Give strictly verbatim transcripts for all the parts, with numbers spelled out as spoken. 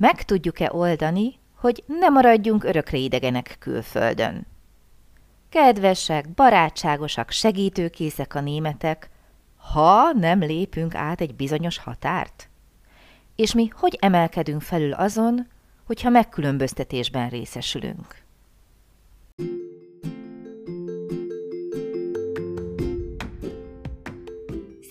Meg tudjuk-e oldani, hogy ne maradjunk örökre idegenek külföldön? Kedvesek, barátságosak, segítőkészek a németek, ha nem lépünk át egy bizonyos határt. És mi hogy emelkedünk felül azon, hogyha megkülönböztetésben részesülünk?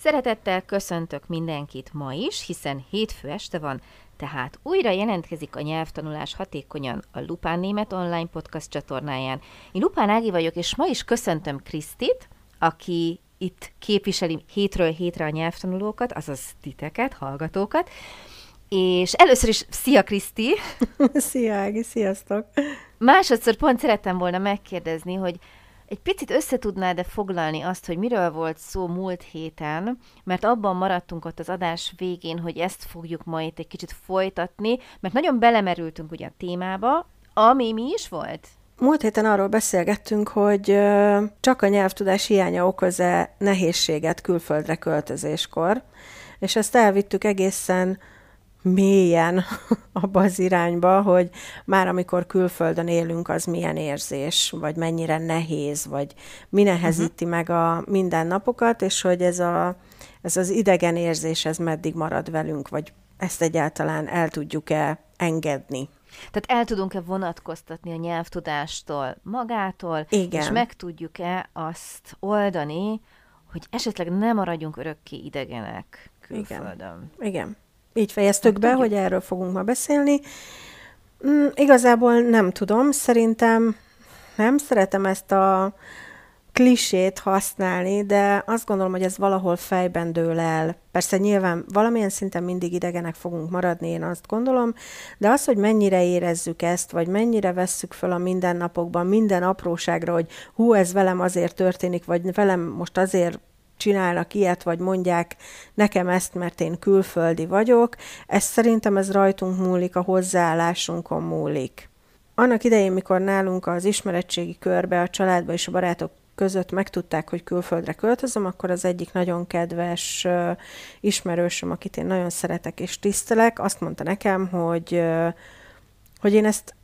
Szeretettel köszöntök mindenkit ma is, hiszen hétfő este van, tehát újra jelentkezik a Nyelvtanulás Hatékonyan a Lupán Német Online Podcast csatornáján. Én Lupán Ági vagyok, és ma is köszöntöm Krisztit, aki itt képviseli hétről hétre a nyelvtanulókat, azaz titeket, hallgatókat. És először is szia, Kriszti! Szia, Ági, sziasztok! Másodszor pont szerettem volna megkérdezni, hogy egy picit összetudnád-e foglalni azt, hogy miről volt szó múlt héten, mert abban maradtunk ott az adás végén, hogy ezt fogjuk majd egy kicsit folytatni, mert nagyon belemerültünk ugye a témába, ami mi is volt? Múlt héten arról beszélgettünk, hogy csak a nyelvtudás hiánya okoz-e nehézséget külföldre költözéskor, és ezt elvittük egészen mélyen abba az irányba, hogy már amikor külföldön élünk, az milyen érzés, vagy mennyire nehéz, vagy mi nehezíti uh-huh. meg a mindennapokat, és hogy ez, a, ez az idegen érzés, ez meddig marad velünk, vagy ezt egyáltalán el tudjuk-e engedni. Tehát el tudunk-e vonatkoztatni a nyelvtudástól magától, igen. és meg tudjuk-e azt oldani, hogy esetleg ne maradjunk örökké idegenek külföldön. Igen, igen. Így fejeztük be, hogy erről fogunk ma beszélni. Mm, igazából nem tudom, szerintem nem szeretem ezt a klisét használni, de azt gondolom, hogy ez valahol fejben dől el. Persze nyilván valamilyen szinten mindig idegenek fogunk maradni, én azt gondolom, de az, hogy mennyire érezzük ezt, vagy mennyire vesszük fel a mindennapokban, minden apróságra, hogy hú, ez velem azért történik, vagy velem most azért csinálnak ilyet, vagy mondják nekem ezt, mert én külföldi vagyok, ez szerintem ez rajtunk múlik, a hozzáállásunkon múlik. Annak idején, mikor nálunk az ismeretségi körbe, a családba és a barátok között megtudták, hogy külföldre költözöm, akkor az egyik nagyon kedves uh, ismerősöm, akit én nagyon szeretek és tisztelek, azt mondta nekem, hogy, uh, hogy én ezt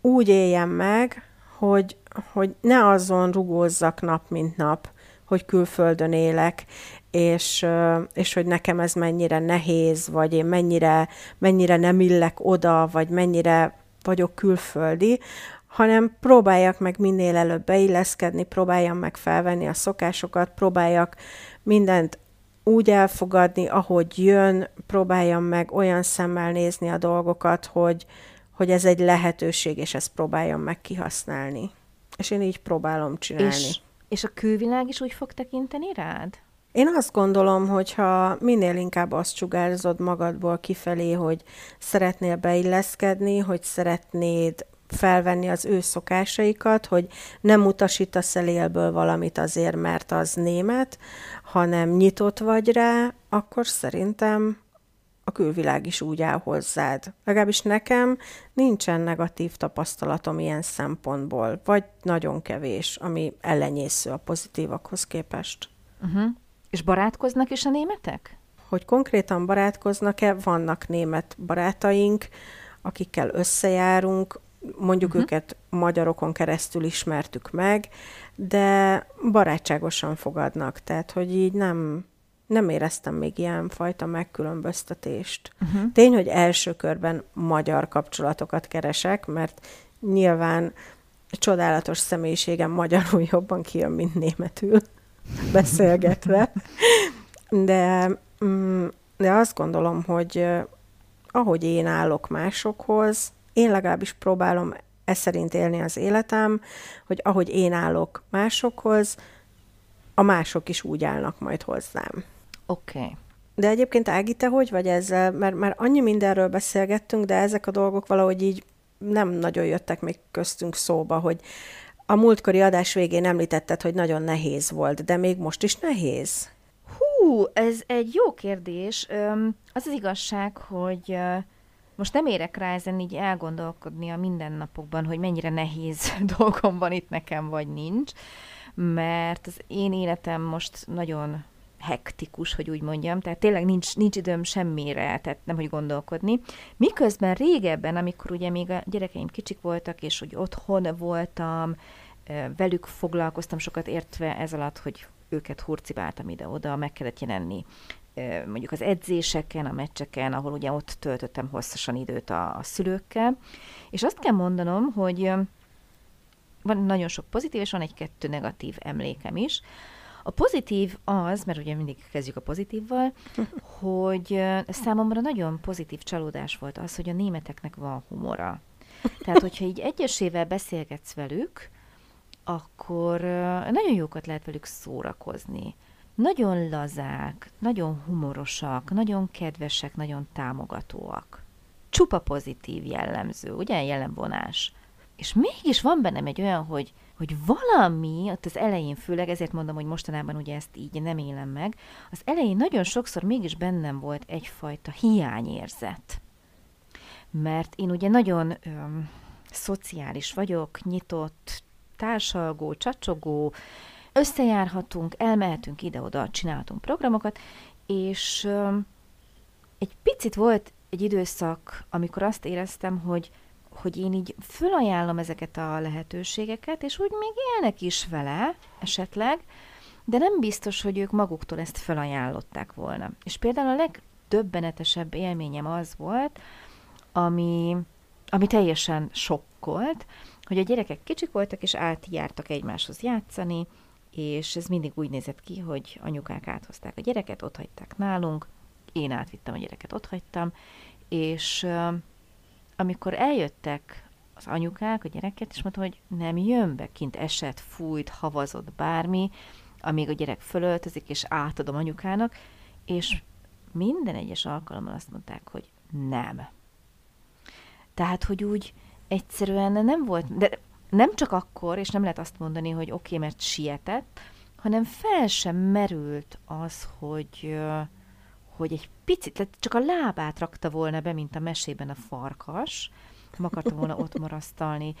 úgy éljem meg, hogy, hogy ne azon rugózzak nap, mint nap, hogy külföldön élek, és, és hogy nekem ez mennyire nehéz, vagy én mennyire, mennyire nem illek oda, vagy mennyire vagyok külföldi, hanem próbáljak meg minél előbb beilleszkedni, próbáljam meg felvenni a szokásokat, próbáljak mindent úgy elfogadni, ahogy jön, próbáljam meg olyan szemmel nézni a dolgokat, hogy, hogy ez egy lehetőség, és ezt próbáljam meg kihasználni. És én így próbálom csinálni. És... És a külvilág is úgy fog tekinteni rád? Én azt gondolom, hogyha minél inkább azt sugárzod magadból kifelé, hogy szeretnél beilleszkedni, hogy szeretnéd felvenni az ő szokásaikat, hogy nem utasítasz el élből valamit azért, mert az német, hanem nyitott vagy rá, akkor szerintem a külvilág is úgy áll hozzád. Legalábbis nekem nincsen negatív tapasztalatom ilyen szempontból, vagy nagyon kevés, ami ellenyésző a pozitívakhoz képest. Uh-huh. És barátkoznak is a németek? Hogy konkrétan barátkoznak-e, vannak német barátaink, akikkel összejárunk, mondjuk uh-huh. őket magyarokon keresztül ismertük meg, de barátságosan fogadnak, tehát hogy így nem... nem éreztem még ilyen fajta megkülönböztetést. Uh-huh. Tény, hogy első körben magyar kapcsolatokat keresek, mert nyilván csodálatos személyiségem magyarul jobban kijön, mint németül beszélgetve. De, de azt gondolom, hogy ahogy én állok másokhoz, én legalábbis próbálom e szerint élni az életem, hogy ahogy én állok másokhoz, a mások is úgy állnak majd hozzám. Oké. Okay. De egyébként Ági, te hogy vagy ezzel? Mert már annyi mindenről beszélgettünk, de ezek a dolgok valahogy így nem nagyon jöttek még köztünk szóba, hogy a múltkori adás végén említetted, hogy nagyon nehéz volt, de még most is nehéz? Hú, ez egy jó kérdés. Az az igazság, hogy most nem érek rá ezen így elgondolkodni a mindennapokban, hogy mennyire nehéz dolgom van itt nekem, vagy nincs, mert az én életem most nagyon hektikus, hogy úgy mondjam, tehát tényleg nincs, nincs időm semmire, tehát nem hogy gondolkodni. Miközben régebben, amikor ugye még a gyerekeim kicsik voltak, és hogy otthon voltam, velük foglalkoztam sokat, értve ez alatt, hogy őket hurcibáltam ide-oda, meg kellett jelenni mondjuk az edzéseken, a meccseken, ahol ugye ott töltöttem hosszasan időt a, a szülőkkel, és azt kell mondanom, hogy van nagyon sok pozitív, és van egy-kettő negatív emlékem is. A pozitív az, mert ugye mindig kezdjük a pozitívval, hogy számomra nagyon pozitív csalódás volt az, hogy a németeknek van humora. Tehát, hogyha így egyesével beszélgetsz velük, akkor nagyon jókat lehet velük szórakozni. Nagyon lazák, nagyon humorosak, nagyon kedvesek, nagyon támogatóak. Csupa pozitív jellemző, ugye, jellemvonás. És mégis van bennem egy olyan, hogy, hogy valami, ott az elején főleg, ezért mondom, hogy mostanában ugye ezt így nem élem meg, az elején nagyon sokszor mégis bennem volt egyfajta hiányérzet. Mert én ugye nagyon öm, szociális vagyok, nyitott, társalgó, csacsogó, összejárhatunk, elmehetünk ide-oda, csinálhatunk programokat, és öm, egy picit volt egy időszak, amikor azt éreztem, hogy hogy én így fölajánlom ezeket a lehetőségeket, és úgy még élnek is vele esetleg, de nem biztos, hogy ők maguktól ezt fölajánlották volna. És például a legdöbbenetesebb élményem az volt, ami, ami teljesen sokkolt, hogy a gyerekek kicsik voltak, és átjártak egymáshoz játszani, és ez mindig úgy nézett ki, hogy anyukák áthozták a gyereket, otthagyták nálunk, én átvittem a gyereket, otthagytam, és... amikor eljöttek az anyukák, a gyereket, és mondtam, hogy nem jön be, kint esett, fújt, havazott bármi, amíg a gyerek fölöltözik, és átadom anyukának, és minden egyes alkalommal azt mondták, hogy nem. Tehát, hogy úgy egyszerűen nem volt, de nem csak akkor, és nem lehet azt mondani, hogy oké, okay, mert sietett, hanem fel sem merült az, hogy... hogy egy picit, csak a lábát rakta volna be, mint a mesében a farkas, nem akarta volna ott marasztalni,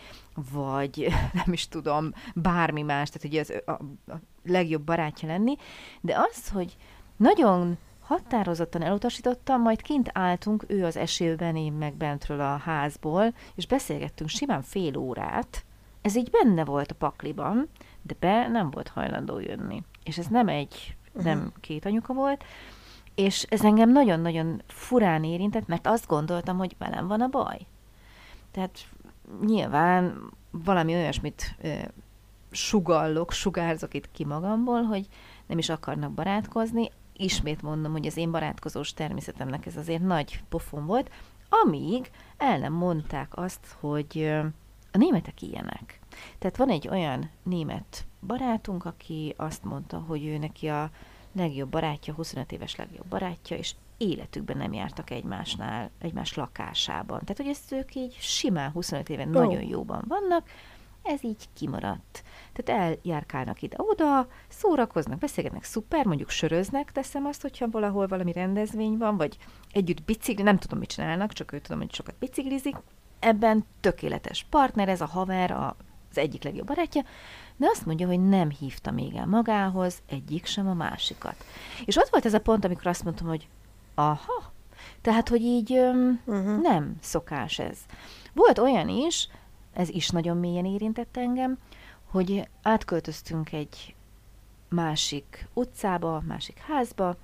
vagy nem is tudom, bármi más, tehát ugye az a, a legjobb barátja lenni, de az, hogy nagyon határozottan elutasítottam, majd kint álltunk, ő az esőben, én meg bentről a házból, és beszélgettünk simán fél órát, ez így benne volt a pakliban, de be nem volt hajlandó jönni. És ez nem egy, nem két anyuka volt, és ez engem nagyon-nagyon furán érintett, mert azt gondoltam, hogy velem van a baj. Tehát nyilván valami olyasmit e, sugallok, sugárzok itt ki magamból, hogy nem is akarnak barátkozni. Ismét mondom, hogy az én barátkozós természetemnek ez azért nagy pofon volt, amíg el nem mondták azt, hogy a németek ilyenek. Tehát van egy olyan német barátunk, aki azt mondta, hogy ő neki a legjobb barátja, huszonöt éves legjobb barátja, és életükben nem jártak egymásnál, egymás lakásában. Tehát, hogy ezt ők így simán huszonöt éven oh. nagyon jóban vannak, ez így kimaradt. Tehát eljárkálnak ide-oda, szórakoznak, beszélgetnek, szuper, mondjuk söröznek, teszem azt, hogyha valahol valami rendezvény van, vagy együtt bicikli, nem tudom, mit csinálnak, csak ő tudom, hogy sokat biciklizik. Ebben tökéletes partner, ez a haver, a az egyik legjobb barátja, de azt mondja, hogy nem hívta még el magához egyik sem a másikat. És ott volt ez a pont, amikor azt mondtam, hogy aha, tehát, hogy így öm, uh-huh. nem szokás ez. Volt olyan is, ez is nagyon mélyen érintett engem, hogy átköltöztünk egy másik utcába, másik házba,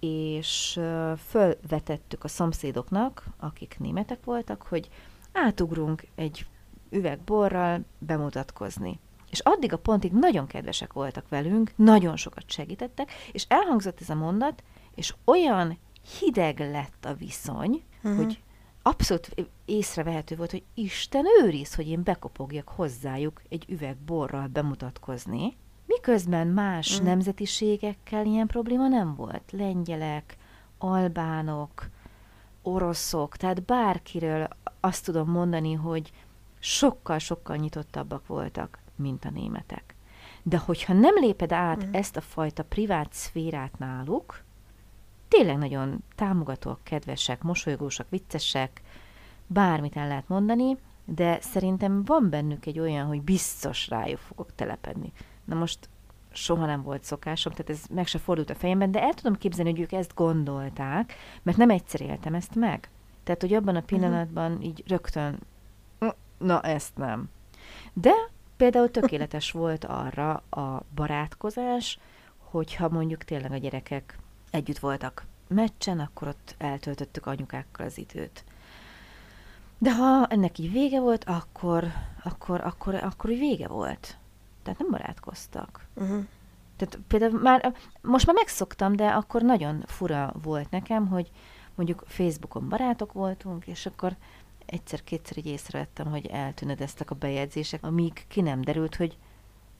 és fölvetettük a szomszédoknak, akik németek voltak, hogy átugrunk egy üvegborral bemutatkozni. És addig a pontig nagyon kedvesek voltak velünk, nagyon sokat segítettek, és elhangzott ez a mondat, és olyan hideg lett a viszony, uh-huh. hogy abszolút észrevehető volt, hogy Isten őriz, hogy én bekopogjak hozzájuk egy üvegborral bemutatkozni, miközben más uh-huh. nemzetiségekkel ilyen probléma nem volt. Lengyelek, albánok, oroszok, tehát bárkiről azt tudom mondani, hogy sokkal-sokkal nyitottabbak voltak, mint a németek. De hogyha nem léped át mm. ezt a fajta privát szférát náluk, tényleg nagyon támogatóak, kedvesek, mosolygósak, viccesek, bármit el lehet mondani, de szerintem van bennük egy olyan, hogy biztos rájuk fogok telepedni. Na most soha nem volt szokásom, tehát ez meg se fordult a fejemben, de el tudom képzelni, hogy ők ezt gondolták, mert nem egyszer éltem ezt meg. Tehát, hogy abban a pillanatban mm. így rögtön, na ezt nem. De például tökéletes volt arra a barátkozás, hogyha mondjuk tényleg a gyerekek együtt voltak meccsen, akkor ott eltöltöttük anyukákkal az időt. De ha ennek így vége volt, akkor, akkor, akkor, akkor úgy vége volt. Tehát nem barátkoztak. Uh-huh. Tehát például már, most már megszoktam, de akkor nagyon fura volt nekem, hogy mondjuk Facebookon barátok voltunk, és akkor egyszer-kétszer így észrevettem, hogy eltűnödeztek a bejegyzések, amíg ki nem derült, hogy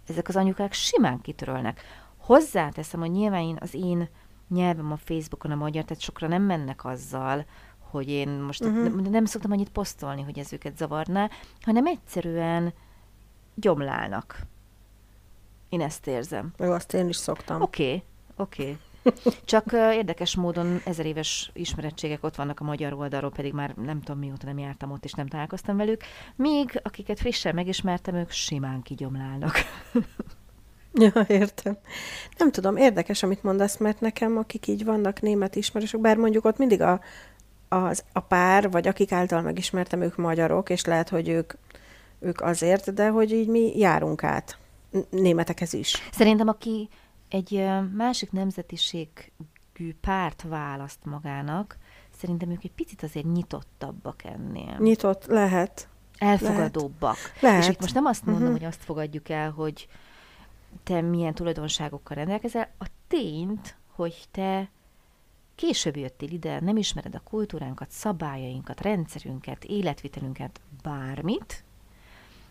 ezek az anyukák simán kitörölnek. Hozzáteszem, hogy nyilván én, az én nyelvem a Facebookon a magyar, tehát sokra nem mennek azzal, hogy én most uh-huh. nem, nem szoktam annyit posztolni, hogy ez őket zavarná, hanem egyszerűen gyomlálnak. Én ezt érzem. Jó, azt én is szoktam. Oké, okay, oké. Okay. Csak uh, érdekes módon ezer éves ismerettségek ott vannak a magyar oldalról, pedig már nem tudom mióta nem jártam ott, és nem találkoztam velük. Míg akiket frissen megismertem, ők simán kigyomlálnak. Ja, értem. Nem tudom, érdekes, amit mondasz, mert nekem, akik így vannak német ismerősök, bár mondjuk ott mindig a, az, a pár, vagy akik által megismertem, ők magyarok, és lehet, hogy ők, ők azért, de hogy így mi járunk át. Németekhez is. Szerintem, aki egy másik nemzetiségű párt választ magának, szerintem ők egy picit azért nyitottabbak ennél. Nyitott, lehet. Elfogadóbbak. Lehet. És itt most nem azt mondom, uh-huh. hogy azt fogadjuk el, hogy te milyen tulajdonságokkal rendelkezel, a tényt, hogy te később jöttél ide, nem ismered a kultúránkat, szabályainkat, rendszerünket, életvitelünket, bármit,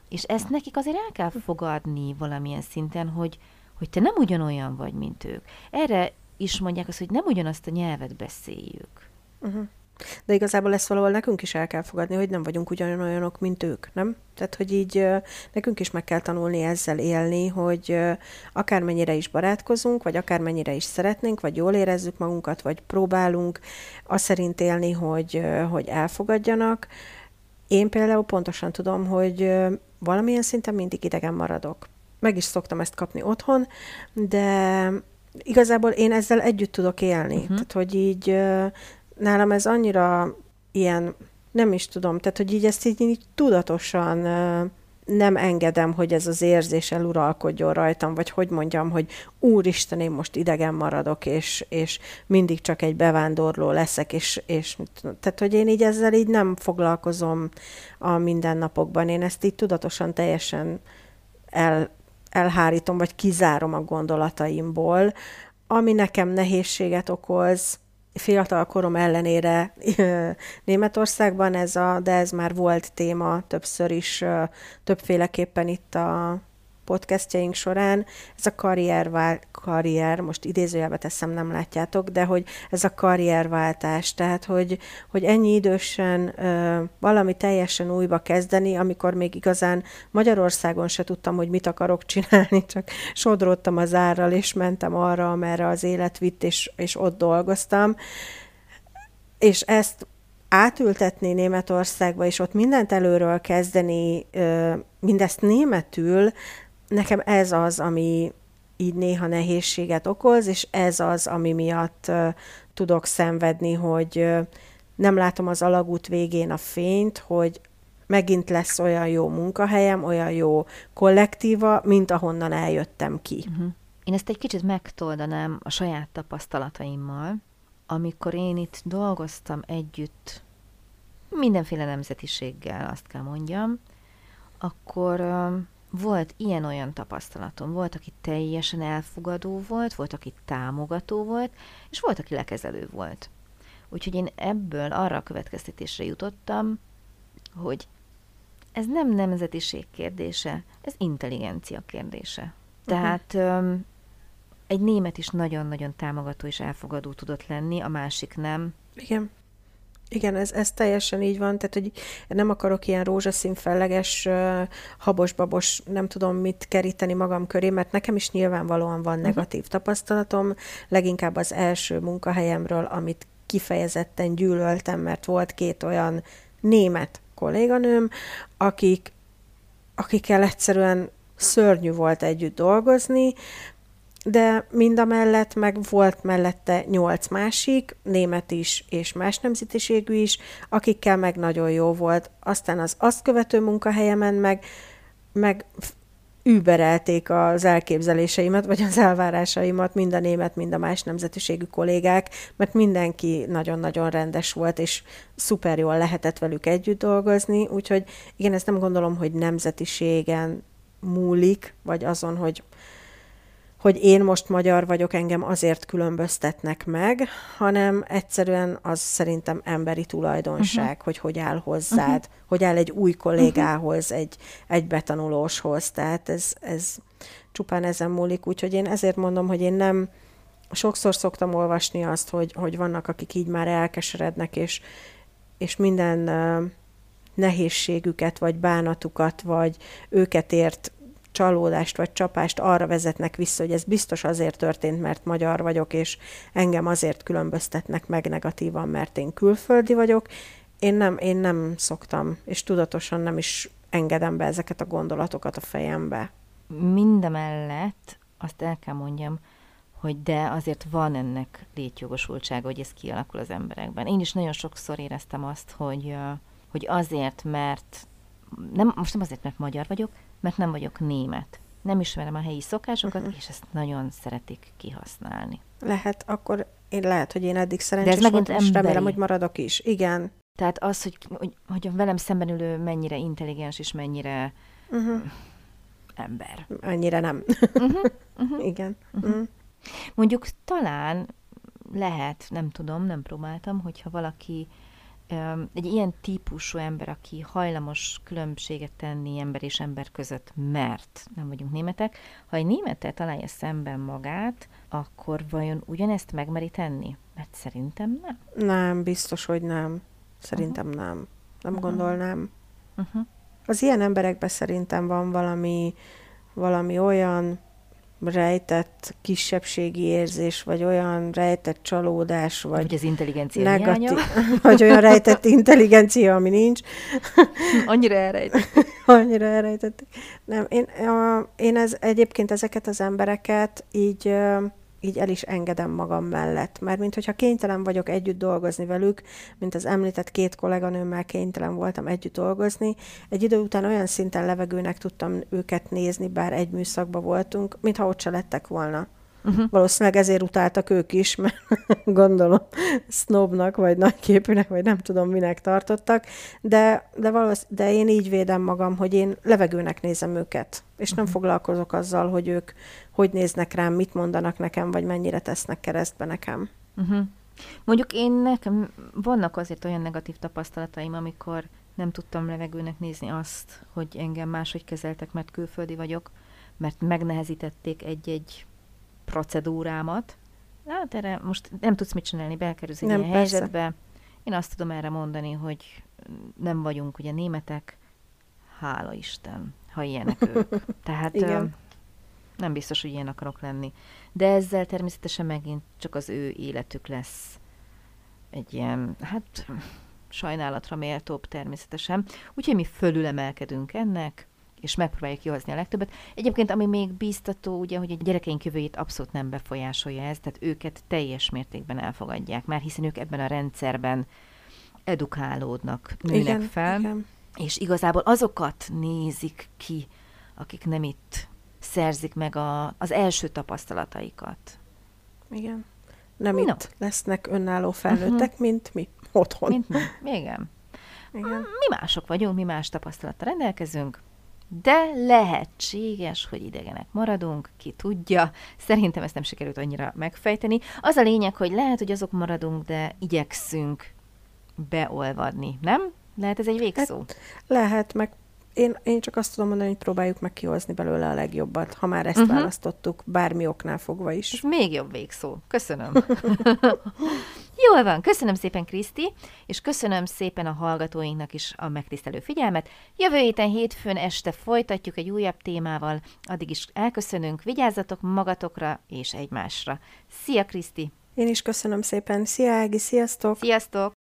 és ezt nekik azért el kell fogadni valamilyen szinten, hogy, hogy te nem ugyanolyan vagy, mint ők. Erre is mondják azt, hogy nem ugyanazt a nyelvet beszéljük. Uh-huh. De igazából ezt valahol nekünk is el kell fogadni, hogy nem vagyunk ugyanolyanok, mint ők, nem? Tehát, hogy így nekünk is meg kell tanulni ezzel élni, hogy akármennyire is barátkozunk, vagy akármennyire is szeretnénk, vagy jól érezzük magunkat, vagy próbálunk azt szerint élni, hogy, hogy elfogadjanak. Én például pontosan tudom, hogy valamilyen szinten mindig idegen maradok. Meg is szoktam ezt kapni otthon, de igazából én ezzel együtt tudok élni. Uh-huh. Tehát, hogy így nálam ez annyira ilyen, nem is tudom, tehát, hogy így ezt így, így tudatosan nem engedem, hogy ez az érzés eluralkodjon rajtam, vagy hogy mondjam, hogy úristen, én most idegen maradok, és, és mindig csak egy bevándorló leszek, és, és tehát, hogy én így ezzel így nem foglalkozom a mindennapokban. Én ezt így tudatosan teljesen el, elhárítom, vagy kizárom a gondolataimból, ami nekem nehézséget okoz. Fiatal korom ellenére Németországban ez a, de ez már volt téma többször is, többféleképpen itt a podcastjaink során, ez a karriervál, karrier, most idézőjelbe teszem, nem látjátok, de hogy ez a karrierváltás, tehát hogy, hogy ennyi idősen ö, valami teljesen újba kezdeni, amikor még igazán Magyarországon se tudtam, hogy mit akarok csinálni, csak sodródtam az árral, és mentem arra, amerre az élet vitt, és, és ott dolgoztam. És ezt átültetni Németországba, és ott mindent előről kezdeni, ö, mindezt németül, nekem ez az, ami így néha nehézséget okoz, és ez az, ami miatt uh, tudok szenvedni, hogy uh, nem látom az alagút végén a fényt, hogy megint lesz olyan jó munkahelyem, olyan jó kollektíva, mint ahonnan eljöttem ki. Uh-huh. Én ezt egy kicsit megtoldanám a saját tapasztalataimmal, amikor én itt dolgoztam együtt mindenféle nemzetiséggel, azt kell mondjam, akkor... Uh, Volt ilyen-olyan tapasztalatom. Volt, aki teljesen elfogadó volt, volt, aki támogató volt, és volt, aki lekezelő volt. Úgyhogy én ebből arra a következtetésre jutottam, hogy ez nem nemzetiség kérdése, ez intelligencia kérdése. Tehát uh-huh. egy német is nagyon-nagyon támogató és elfogadó tudott lenni, a másik nem. Igen. Igen, ez, ez teljesen így van, tehát hogy nem akarok ilyen rózsaszín felleges, habos-babos, nem tudom mit keríteni magam köré, mert nekem is nyilvánvalóan van negatív tapasztalatom, leginkább az első munkahelyemről, amit kifejezetten gyűlöltem, mert volt két olyan német kolléganőm, akik, akikkel egyszerűen szörnyű volt együtt dolgozni, de mindamellett meg volt mellette nyolc másik, német is és más nemzetiségű is, akikkel meg nagyon jó volt. Aztán az azt követő munkahelyemen meg, meg überelték az elképzeléseimet, vagy az elvárásaimat mind a német, mind a más nemzetiségű kollégák, mert mindenki nagyon-nagyon rendes volt, és szuper jól lehetett velük együtt dolgozni, úgyhogy igen, ezt nem gondolom, hogy nemzetiségen múlik, vagy azon, hogy hogy én most magyar vagyok, engem azért különböztetnek meg, hanem egyszerűen az szerintem emberi tulajdonság, uh-huh. hogy hogy áll hozzád, uh-huh. hogy áll egy új kollégához, uh-huh. egy, egy betanulóshoz, tehát ez, ez csupán ezen múlik, úgyhogy én ezért mondom, hogy én nem, sokszor szoktam olvasni azt, hogy, hogy vannak, akik így már elkeserednek, és, és minden uh, nehézségüket, vagy bánatukat, vagy őket ért csalódást vagy csapást arra vezetnek vissza, hogy ez biztos azért történt, mert magyar vagyok, és engem azért különböztetnek meg negatívan, mert én külföldi vagyok. Én nem, én nem szoktam, és tudatosan nem is engedem be ezeket a gondolatokat a fejembe. Mindemellett azt el kell mondjam, hogy de azért van ennek létjogosultsága, hogy ez kialakul az emberekben. Én is nagyon sokszor éreztem azt, hogy, hogy azért, mert nem, most nem azért, mert magyar vagyok, mert nem vagyok német. Nem ismerem a helyi szokásokat, uh-huh. és ezt nagyon szeretik kihasználni. Lehet, akkor én lehet, hogy én eddig szerencsés voltam, és remélem, hogy maradok is. Igen. Tehát az, hogy, hogy, hogy velem szemben ülő mennyire intelligens, és mennyire uh-huh. ember. Annyira nem. Uh-huh. Uh-huh. Igen. Uh-huh. Uh-huh. Mondjuk talán lehet, nem tudom, nem próbáltam, hogyha valaki egy ilyen típusú ember, aki hajlamos különbséget tenni ember és ember között, mert nem vagyunk németek, ha egy némettel találja szemben magát, akkor vajon ugyanezt megmeri tenni? Mert szerintem nem. Nem, biztos, hogy nem. Szerintem uh-huh. nem. Nem uh-huh. gondolnám. Uh-huh. Az ilyen emberekben szerintem van valami, valami olyan rejtett kisebbségi érzés, vagy olyan rejtett csalódás, vagy, vagy az intelligencia negatív, hiánya. Vagy olyan rejtett intelligencia, ami nincs. Annyira elrejtették. Annyira elrejtették. Nem, én, én ez, egyébként ezeket az embereket így, így el is engedem magam mellett. Mármint, hogyha kénytelen vagyok együtt dolgozni velük, mint az említett két kolléganőmmel kénytelen voltam együtt dolgozni, egy idő után olyan szinten levegőnek tudtam őket nézni, bár egy műszakban voltunk, mintha ott se lettek volna. Uh-huh. Valószínűleg ezért utáltak ők is, mert gondolom sznobnak, vagy nagyképűnek, vagy nem tudom minek tartottak, de, de, valósz, de én így védem magam, hogy én levegőnek nézem őket, és nem uh-huh. foglalkozok azzal, hogy ők hogy néznek rám, mit mondanak nekem, vagy mennyire tesznek keresztbe nekem. Uh-huh. Mondjuk én nekem vannak azért olyan negatív tapasztalataim, amikor nem tudtam levegőnek nézni azt, hogy engem máshogy kezeltek, mert külföldi vagyok, mert megnehezítették egy-egy procedúrámat. Hát erre most nem tudsz mit csinálni, belkerülsz egy nem, ilyen persze. helyzetbe. Én azt tudom erre mondani, hogy nem vagyunk ugye németek, hála Isten, ha ilyenek ők. Tehát ö, nem biztos, hogy ilyen akarok lenni. De ezzel természetesen megint csak az ő életük lesz egy ilyen, hát sajnálatra méltóbb természetesen. Úgyhogy mi fölülemelkedünk ennek, és megpróbáljuk kihozni a legtöbbet. Egyébként, ami még bíztató, ugye, hogy a gyerekeink jövőjét abszolút nem befolyásolja ez, tehát őket teljes mértékben elfogadják már, hiszen ők ebben a rendszerben edukálódnak, nőnek igen, fel, igen. és igazából azokat nézik ki, akik nem itt szerzik meg a, az első tapasztalataikat. Igen. Nem no. itt lesznek önálló felnőttek, uh-huh. mint mi otthon. Mint mi. Igen. igen. Mi mások vagyunk, mi más tapasztalattal rendelkezünk, de lehetséges, hogy idegenek maradunk, ki tudja. Szerintem ezt nem sikerült annyira megfejteni. Az a lényeg, hogy lehet, hogy azok maradunk, de igyekszünk beolvadni, nem? Lehet ez egy végszó? Hát, lehet, meg Én, én csak azt tudom mondani, hogy próbáljuk meg kihozni belőle a legjobbat, ha már ezt uh-huh. választottuk, bármi oknál fogva is. Ez még jobb végszó. Köszönöm. Jól van, köszönöm szépen, Kriszti, és köszönöm szépen a hallgatóinknak is a megtisztelő figyelmet. Jövő héten hétfőn este folytatjuk egy újabb témával. Addig is elköszönünk, vigyázzatok magatokra és egymásra. Szia, Kriszti! Én is köszönöm szépen. Szia, Ági, sziasztok! Sziasztok!